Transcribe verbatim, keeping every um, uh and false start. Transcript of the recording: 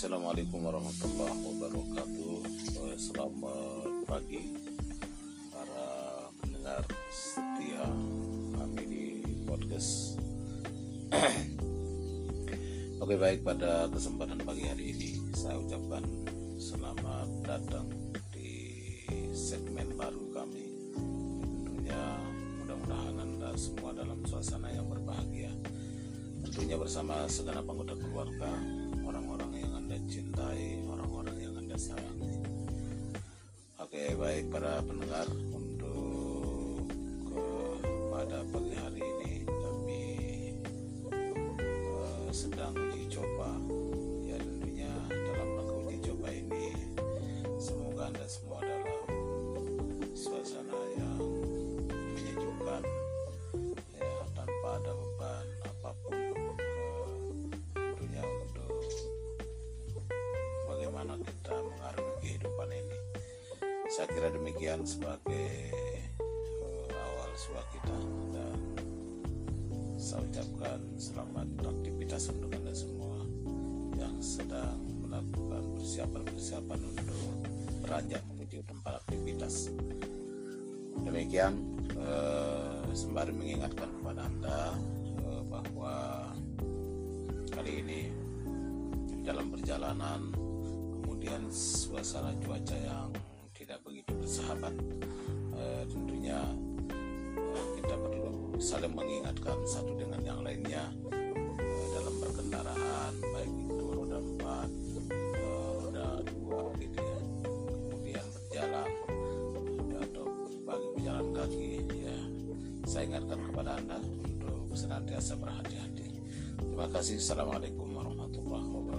Assalamualaikum warahmatullahi wabarakatuh. Selamat pagi para pendengar setia kami di podcast. Oke, baik, pada kesempatan pagi hari ini saya ucapkan selamat datang di segmen baru kami. Tentunya mudah-mudahan Anda semua dalam suasana yang berbahagia, tentunya bersama segenap anggota keluarga, orang-orang yang Anda cintai, orang-orang yang Anda sayangi. Oke, baik para pendengar, untuk pada pagi hari ini kami uh, sedang uji coba. Ya, tentunya dalam rangka uji coba ini semoga Anda semua dalam suasana yang menyejukkan, ya, tanpa ada beban apapun. Uh, tentunya untuk bagaimana kita mengarungi kehidupan ini. Saya kira demikian sebagai uh, awal suara kita, dan saya ucapkan selamat beraktivitas untuk Anda semua yang sedang melakukan persiapan-persiapan untuk beranjak menuju tempat aktivitas. Demikian, uh, sembari mengingatkan kepada Anda uh, bahwa kali ini dalam perjalanan, kemudian suasana cuaca yang tidak begitu bersahabat, e, tentunya e, kita perlu saling mengingatkan satu dengan yang lainnya e, dalam berkendaraan, baik itu roda empat, e, roda dua, gitu ya, kemudian berjalan atau bagi pejalan kaki, ya, saya ingatkan kepada Anda untuk senantiasa berhati-hati. Terima kasih. Assalamualaikum warahmatullahi wabarakatuh.